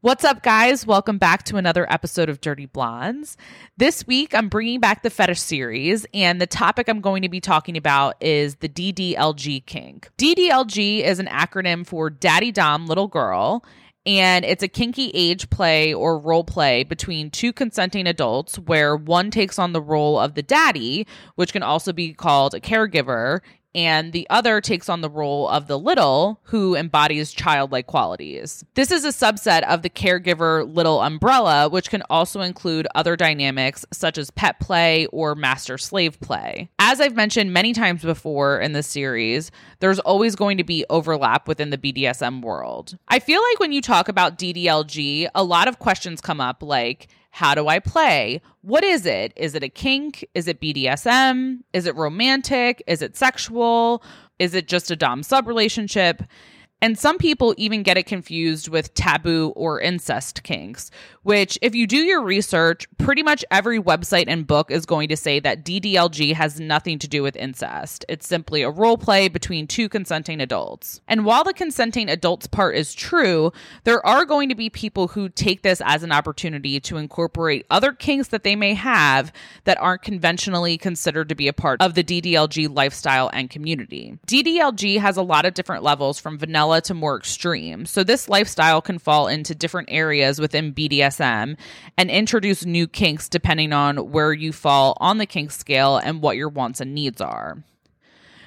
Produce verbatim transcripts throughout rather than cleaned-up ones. What's up, guys? Welcome back to another episode of Dirty Blondes. This week, I'm bringing back the Fetish Series, and the topic I'm going to be talking about is the D D L G kink. D D L G is an acronym for Daddy Dom/Little Girl, and it's a kinky age play or role play between two consenting adults where one takes on the role of the daddy, which can also be called a caregiver, and the other takes on the role of the little, who embodies childlike qualities. This is a subset of the caregiver little umbrella, which can also include other dynamics such as pet play or master-slave play. As I've mentioned many times before in this series, there's always going to be overlap within the B D S M world. I feel like when you talk about D D L G, a lot of questions come up like, how do I play? What is it? Is it a kink? Is it B D S M? Is it romantic? Is it sexual? Is it just a dom-sub relationship? And some people even get it confused with taboo or incest kinks, which, if you do your research, pretty much every website and book is going to say that D D L G has nothing to do with incest. It's simply a role play between two consenting adults. And while the consenting adults part is true, there are going to be people who take this as an opportunity to incorporate other kinks that they may have that aren't conventionally considered to be a part of the D D L G lifestyle and community. D D L G has a lot of different levels, from vanilla to more extreme. So this lifestyle can fall into different areas within B D S M and introduce new kinks depending on where you fall on the kink scale and what your wants and needs are.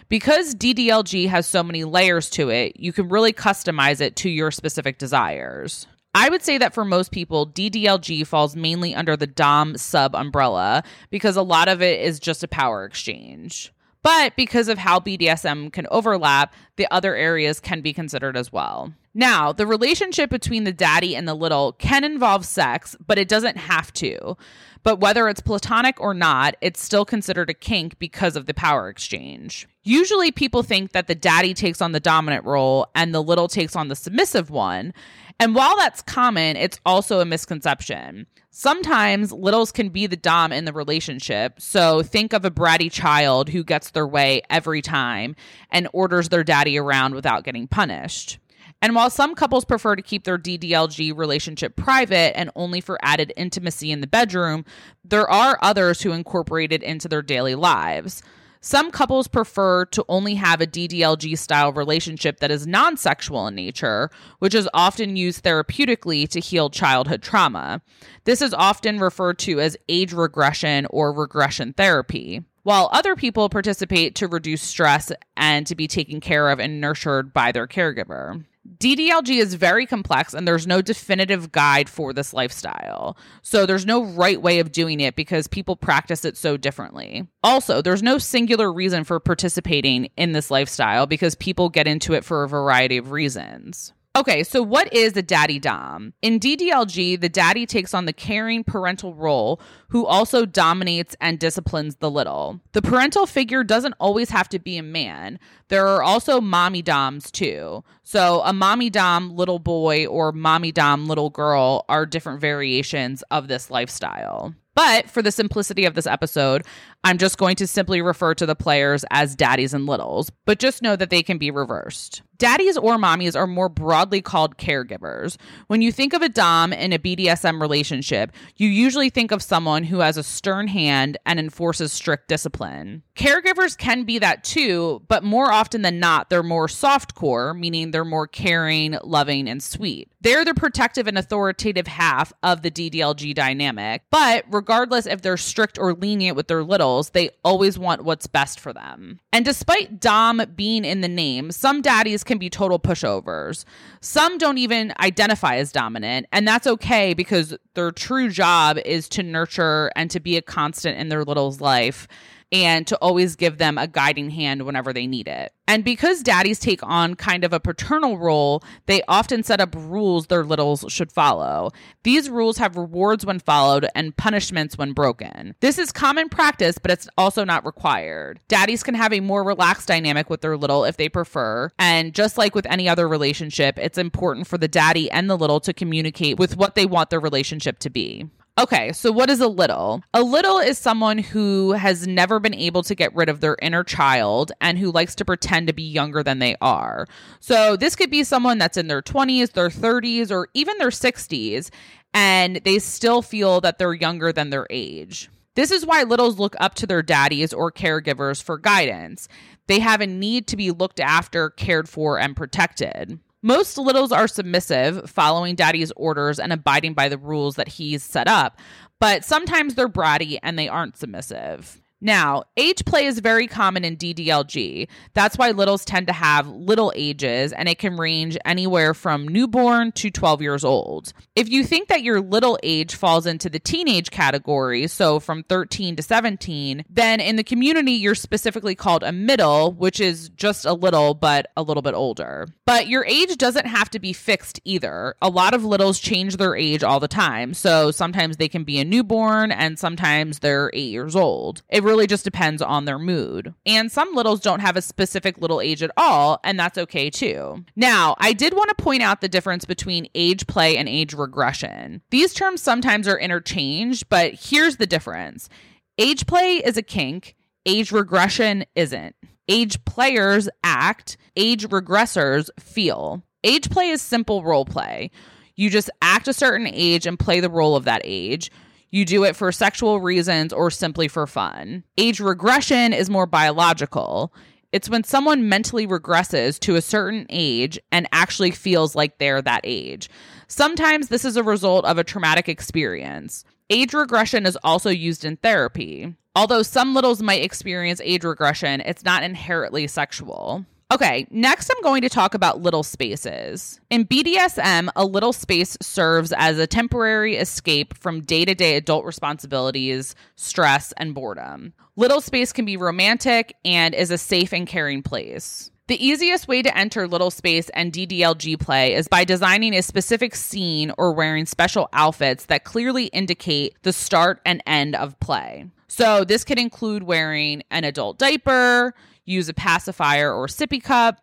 Because D D L G has so many layers to it, you can really customize it to your specific desires. I would say that for most people, D D L G falls mainly under the dom-sub umbrella because a lot of it is just a power exchange. But because of how B D S M can overlap, the other areas can be considered as well. Now, the relationship between the daddy and the little can involve sex, but it doesn't have to. But whether it's platonic or not, it's still considered a kink because of the power exchange. Usually people think that the daddy takes on the dominant role and the little takes on the submissive one. And while that's common, it's also a misconception. Sometimes littles can be the dom in the relationship. So think of a bratty child who gets their way every time and orders their daddy around without getting punished. And while some couples prefer to keep their D D L G relationship private and only for added intimacy in the bedroom, there are others who incorporate it into their daily lives. Some couples prefer to only have a D D L G-style relationship that is non-sexual in nature, which is often used therapeutically to heal childhood trauma. This is often referred to as age regression or regression therapy, while other people participate to reduce stress and to be taken care of and nurtured by their caregiver. D D L G is very complex, and there's no definitive guide for this lifestyle. So there's no right way of doing it because people practice it so differently. Also, there's no singular reason for participating in this lifestyle because people get into it for a variety of reasons. Okay, so what is the daddy dom? In D D L G, the daddy takes on the caring parental role who also dominates and disciplines the little. The parental figure doesn't always have to be a man. There are also mommy doms too. So a mommy dom little boy or mommy dom little girl are different variations of this lifestyle. But for the simplicity of this episode, I'm just going to simply refer to the players as daddies and littles, but just know that they can be reversed. Daddies or mommies are more broadly called caregivers. When you think of a dom in a B D S M relationship, you usually think of someone who has a stern hand and enforces strict discipline. Caregivers can be that too, but more often than not, they're more softcore, meaning they're more caring, loving, and sweet. They're the protective and authoritative half of the D D L G dynamic, but regardless if they're strict or lenient with their littles, they always want what's best for them. And despite dom being in the name, some daddies can be total pushovers. Some don't even identify as dominant, and that's okay because their true job is to nurture and to be a constant in their little's life, and to always give them a guiding hand whenever they need it. And because daddies take on kind of a paternal role, they often set up rules their littles should follow. These rules have rewards when followed and punishments when broken. This is common practice, but it's also not required. Daddies can have a more relaxed dynamic with their little if they prefer. And just like with any other relationship, it's important for the daddy and the little to communicate with what they want their relationship to be. Okay, so what is a little? A little is someone who has never been able to get rid of their inner child and who likes to pretend to be younger than they are. So this could be someone that's in their twenties, their thirties, or even their sixties, and they still feel that they're younger than their age. This is why littles look up to their daddies or caregivers for guidance. They have a need to be looked after, cared for, and protected. Most littles are submissive, following daddy's orders and abiding by the rules that he's set up, but sometimes they're bratty and they aren't submissive. Now, age play is very common in D D L G. That's why littles tend to have little ages, and it can range anywhere from newborn to twelve years old. If you think that your little age falls into the teenage category, so from thirteen to seventeen, then in the community, you're specifically called a middle, which is just a little, but a little bit older. But your age doesn't have to be fixed either. A lot of littles change their age all the time. So sometimes they can be a newborn and sometimes they're eight years old. It really just depends on their mood. And some littles don't have a specific little age at all, and that's okay too. Now, I did want to point out the difference between age play and age regression. These terms sometimes are interchanged, but here's the difference. Age play is a kink, age regression isn't. Age players act, age regressors feel. Age play is simple role play. You just act a certain age and play the role of that age. You do it for sexual reasons or simply for fun. Age regression is more biological. It's when someone mentally regresses to a certain age and actually feels like they're that age. Sometimes this is a result of a traumatic experience. Age regression is also used in therapy. Although some littles might experience age regression, it's not inherently sexual. Okay, next I'm going to talk about little spaces. In B D S M, a little space serves as a temporary escape from day-to-day adult responsibilities, stress, and boredom. Little space can be romantic and is a safe and caring place. The easiest way to enter little space and D D L G play is by designing a specific scene or wearing special outfits that clearly indicate the start and end of play. So this could include wearing an adult diaper, use a pacifier or sippy cup,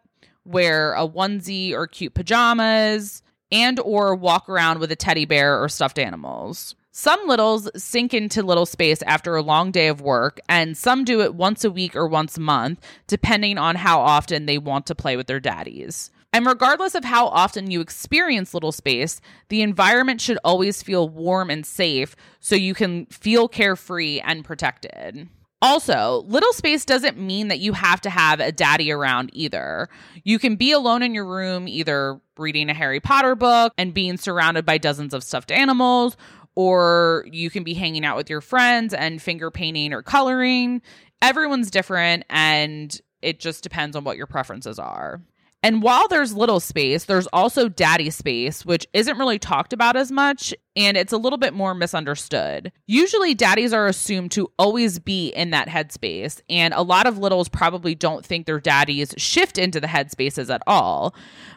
wear a onesie or cute pajamas, and or walk around with a teddy bear or stuffed animals. Some littles sink into little space after a long day of work, and some do it once a week or once a month, depending on how often they want to play with their daddies. And regardless of how often you experience little space, the environment should always feel warm and safe so you can feel carefree and protected. Also, little space doesn't mean that you have to have a daddy around either. You can be alone in your room, either reading a Harry Potter book and being surrounded by dozens of stuffed animals, or you can be hanging out with your friends and finger painting or coloring. Everyone's different, and it just depends on what your preferences are. And while there's little space, there's also daddy space, which isn't really talked about as much, and it's a little bit more misunderstood. Usually, daddies are assumed to always be in that headspace, and a lot of littles probably don't think their daddies shift into the headspaces at all.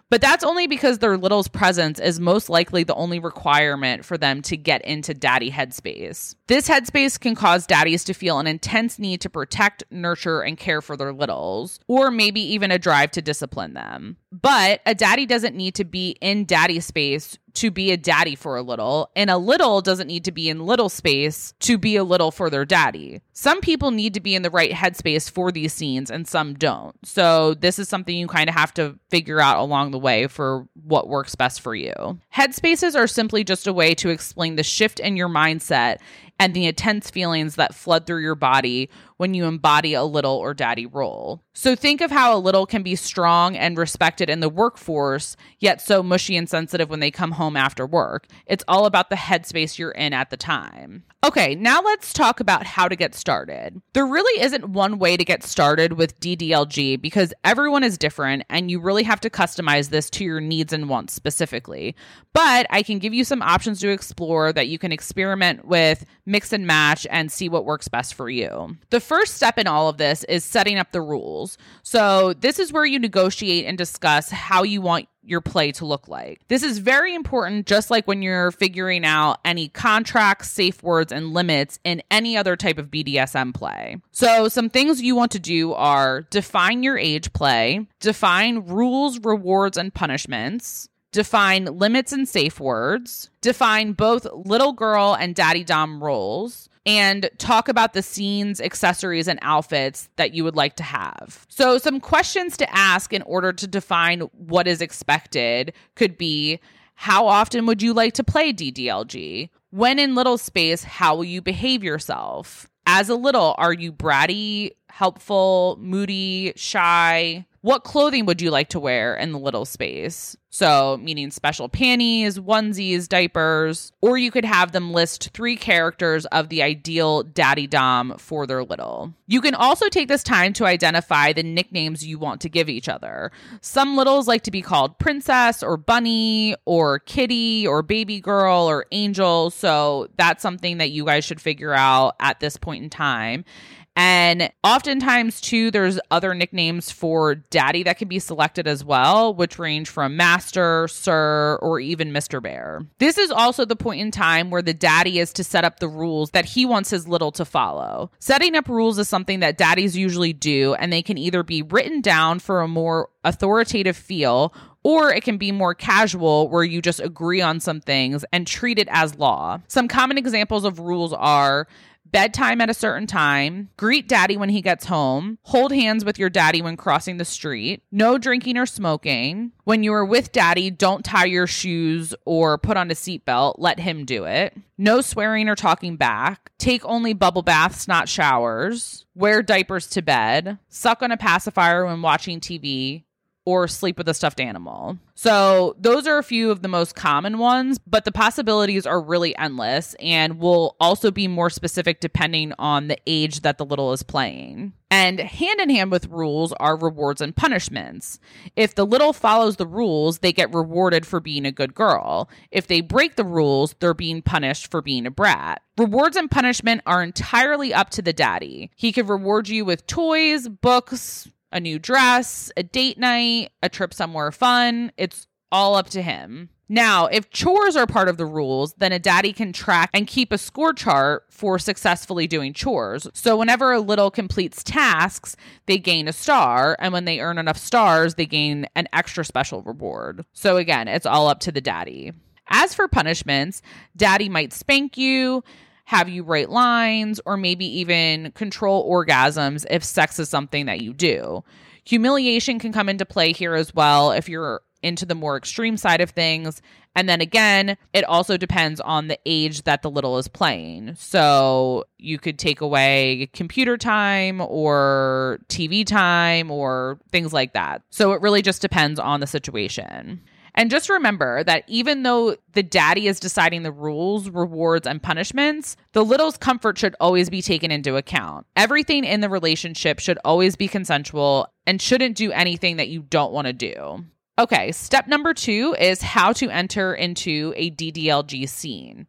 But that's only because their little's presence is most likely the only requirement for them to get into daddy headspace. This headspace can cause daddies to feel an intense need to protect, nurture, and care for their littles, or maybe even a drive to discipline them. But a daddy doesn't need to be in daddy space to be a daddy for a little, and a little doesn't need to be in little space to be a little for their daddy. Some people need to be in the right headspace for these scenes and some don't. So this is something you kind of have to figure out along the way for what works best for you. Headspaces are simply just a way to explain the shift in your mindset and the intense feelings that flood through your body when you embody a little or daddy role. So think of how a little can be strong and respected in the workforce, yet so mushy and sensitive when they come home after work. It's all about the headspace you're in at the time. Okay, now let's talk about how to get started. There really isn't one way to get started with D D L G because everyone is different and you really have to customize this to your needs and wants specifically. But I can give you some options to explore that you can experiment with, mix and match, and see what works best for you. The first step in all of this is setting up the rules. So this is where you negotiate and discuss how you want your play to look like. This is very important, just like when you're figuring out any contracts, safe words, and limits in any other type of B D S M play. So some things you want to do are define your age play, define rules, rewards, and punishments, define limits and safe words, define both little girl and daddy dom roles, and talk about the scenes, accessories, and outfits that you would like to have. So some questions to ask in order to define what is expected could be, how often would you like to play D D L G? When in little space, how will you behave yourself? As a little, are you bratty, helpful, moody, shy? What clothing would you like to wear in the little space? So meaning special panties, onesies, diapers, or you could have them list three characters of the ideal daddy dom for their little. You can also take this time to identify the nicknames you want to give each other. Some littles like to be called princess or bunny or kitty or baby girl or angel. So that's something that you guys should figure out at this point in time. And oftentimes, too, there's other nicknames for daddy that can be selected as well, which range from master, sir, or even Mister Bear. This is also the point in time where the daddy is to set up the rules that he wants his little to follow. Setting up rules is something that daddies usually do, and they can either be written down for a more authoritative feel, or it can be more casual where you just agree on some things and treat it as law. Some common examples of rules are bedtime at a certain time, greet daddy when he gets home, hold hands with your daddy when crossing the street, no drinking or smoking. When you are with daddy, don't tie your shoes or put on a seatbelt. Let him do it. No swearing or talking back. Take only bubble baths, not showers. Wear diapers to bed. Suck on a pacifier when watching T V. Or sleep with a stuffed animal. So those are a few of the most common ones, but the possibilities are really endless and will also be more specific depending on the age that the little is playing. And hand in hand with rules are rewards and punishments. If the little follows the rules, they get rewarded for being a good girl. If they break the rules, they're being punished for being a brat. Rewards and punishment are entirely up to the daddy. He could reward you with toys, books, a new dress, a date night, a trip somewhere fun. It's all up to him. Now, if chores are part of the rules, then a daddy can track and keep a score chart for successfully doing chores. So whenever a little completes tasks, they gain a star. And when they earn enough stars, they gain an extra special reward. So again, it's all up to the daddy. As for punishments, daddy might spank you, have you write lines, or maybe even control orgasms if sex is something that you do. Humiliation can come into play here as well if you're into the more extreme side of things. And then again, it also depends on the age that the little is playing. So you could take away computer time or T V time or things like that. So it really just depends on the situation. And just remember that even though the daddy is deciding the rules, rewards, and punishments, the little's comfort should always be taken into account. Everything in the relationship should always be consensual and shouldn't do anything that you don't want to do. Okay, step number two is how to enter into a D D L G scene.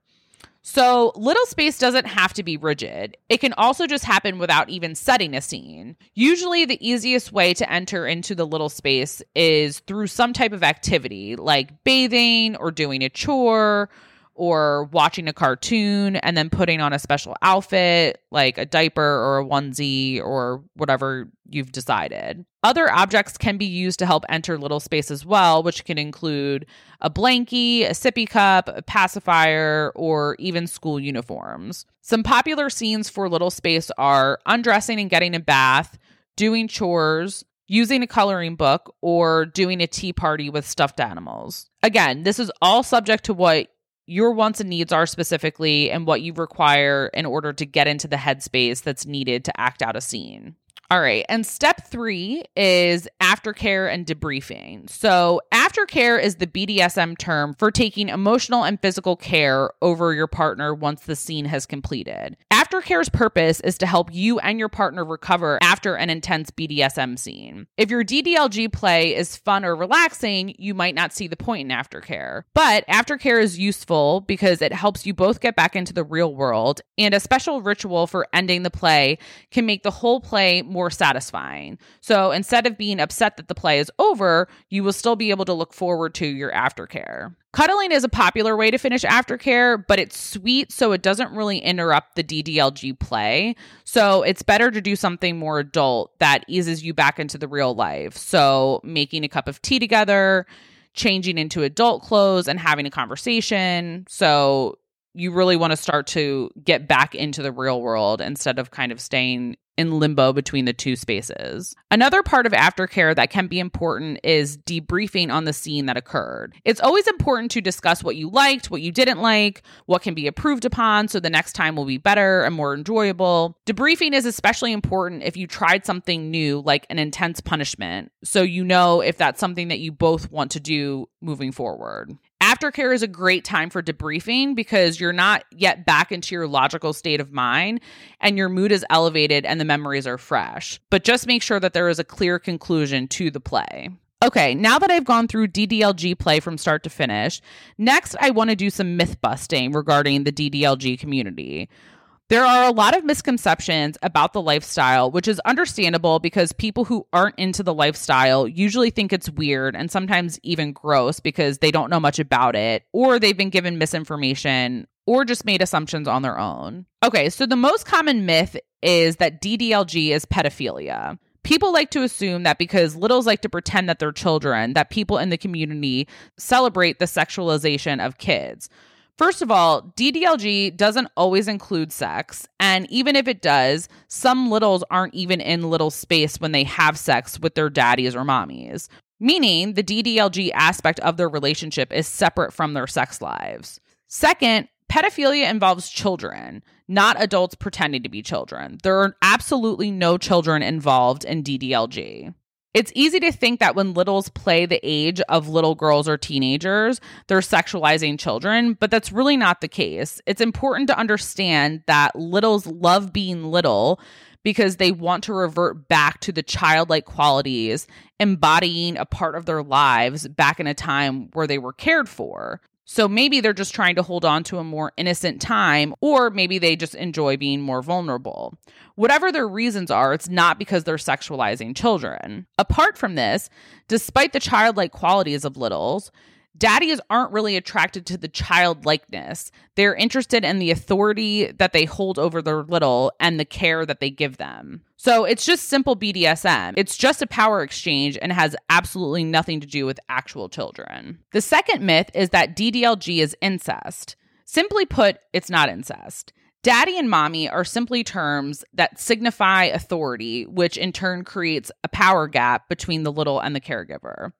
So little space doesn't have to be rigid. It can also just happen without even setting a scene. Usually the easiest way to enter into the little space is through some type of activity like bathing or doing a chore or watching a cartoon and then putting on a special outfit like a diaper or a onesie or whatever you've decided. Other objects can be used to help enter little space as well, which can include a blankie, a sippy cup, a pacifier, or even school uniforms. Some popular scenes for little space are undressing and getting a bath, doing chores, using a coloring book, or doing a tea party with stuffed animals. Again, this is all subject to what your wants and needs are specifically and what you require in order to get into the headspace that's needed to act out a scene. All right. And step three is aftercare and debriefing. So aftercare is the B D S M term for taking emotional and physical care over your partner once the scene has completed. Aftercare's purpose is to help you and your partner recover after an intense B D S M scene. If your D D L G play is fun or relaxing, you might not see the point in aftercare. But aftercare is useful because it helps you both get back into the real world, and a special ritual for ending the play can make the whole play more more satisfying. So instead of being upset that the play is over, you will still be able to look forward to your aftercare. Cuddling is a popular way to finish aftercare, but it's sweet, so it doesn't really interrupt the D D L G play. So it's better to do something more adult that eases you back into the real life. So making a cup of tea together, changing into adult clothes and having a conversation. So you really want to start to get back into the real world instead of kind of staying in limbo between the two spaces. Another part of aftercare that can be important is debriefing on the scene that occurred. It's always important to discuss what you liked, what you didn't like, what can be improved upon so the next time will be better and more enjoyable. Debriefing is especially important if you tried something new, like an intense punishment, so you know if that's something that you both want to do moving forward. Aftercare is a great time for debriefing because you're not yet back into your logical state of mind and your mood is elevated and the memories are fresh. But just make sure that there is a clear conclusion to the play. Okay, now that I've gone through D D L G play from start to finish, next I want to do some myth busting regarding the D D L G community. There are a lot of misconceptions about the lifestyle, which is understandable because people who aren't into the lifestyle usually think it's weird and sometimes even gross because they don't know much about it, or they've been given misinformation or just made assumptions on their own. Okay, so the most common myth is that D D L G is pedophilia. People like to assume that because littles like to pretend that they're children, that people in the community celebrate the sexualization of kids. First of all, D D L G doesn't always include sex, and even if it does, some littles aren't even in little space when they have sex with their daddies or mommies, meaning the D D L G aspect of their relationship is separate from their sex lives. Second, pedophilia involves children, not adults pretending to be children. There are absolutely no children involved in D D L G. It's easy to think that when littles play the age of little girls or teenagers, they're sexualizing children, but that's really not the case. It's important to understand that littles love being little because they want to revert back to the childlike qualities, embodying a part of their lives back in a time where they were cared for. So maybe they're just trying to hold on to a more innocent time, or maybe they just enjoy being more vulnerable. Whatever their reasons are, it's not because they're sexualizing children. Apart from this, despite the childlike qualities of littles, daddies aren't really attracted to the childlikeness. They're interested in the authority that they hold over their little and the care that they give them. So it's just simple B D S M. It's just a power exchange and has absolutely nothing to do with actual children. The second myth is that D D L G is incest. Simply put, it's not incest. Daddy and mommy are simply terms that signify authority, which in turn creates a power gap between the little and the caregiver.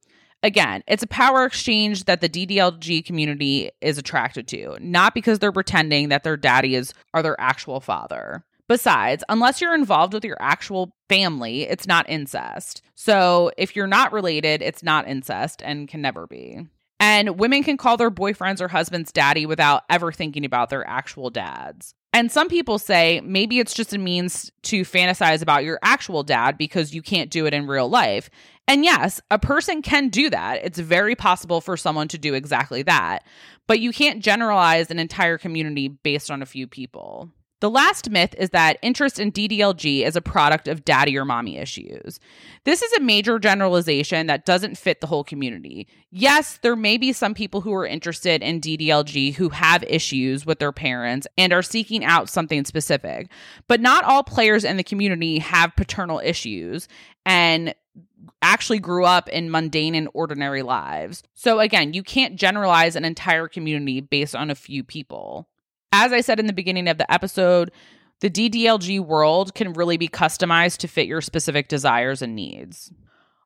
Again, it's a power exchange that the D D L G community is attracted to, not because they're pretending that their daddy is or their actual father. Besides, unless you're involved with your actual family, it's not incest. So if you're not related, it's not incest and can never be. And women can call their boyfriends or husbands daddy without ever thinking about their actual dads. And some people say maybe it's just a means to fantasize about your actual dad because you can't do it in real life. And yes, a person can do that. It's very possible for someone to do exactly that. But you can't generalize an entire community based on a few people. The last myth is that interest in D D L G is a product of daddy or mommy issues. This is a major generalization that doesn't fit the whole community. Yes, there may be some people who are interested in D D L G who have issues with their parents and are seeking out something specific, but not all players in the community have paternal issues and actually grew up in mundane and ordinary lives. So again, you can't generalize an entire community based on a few people. As I said in the beginning of the episode, the D D L G world can really be customized to fit your specific desires and needs.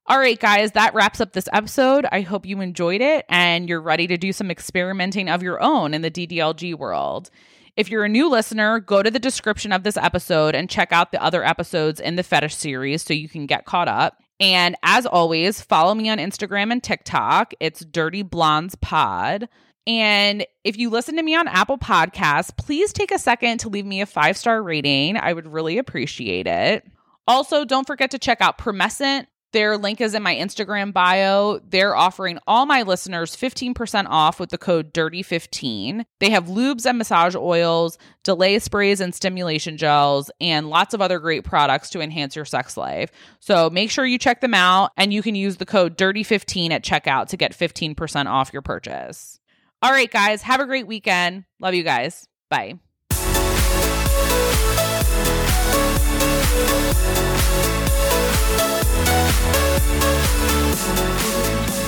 All right, guys, that wraps up this episode. I hope you enjoyed it and you're ready to do some experimenting of your own in the D D L G world. If you're a new listener, go to the description of this episode and check out the other episodes in the Fetish series so you can get caught up. And as always, follow me on Instagram and TikTok. It's Dirty Blondes Pod. And if you listen to me on Apple Podcasts, please take a second to leave me a five-star rating. I would really appreciate it. Also, don't forget to check out Promescent. Their link is in my Instagram bio. They're offering all my listeners fifteen percent off with the code dirty fifteen. They have lubes and massage oils, delay sprays and stimulation gels, and lots of other great products to enhance your sex life. So make sure you check them out, and you can use the code dirty fifteen at checkout to get fifteen percent off your purchase. All right, guys, have a great weekend. Love you guys. Bye. We'll be right back.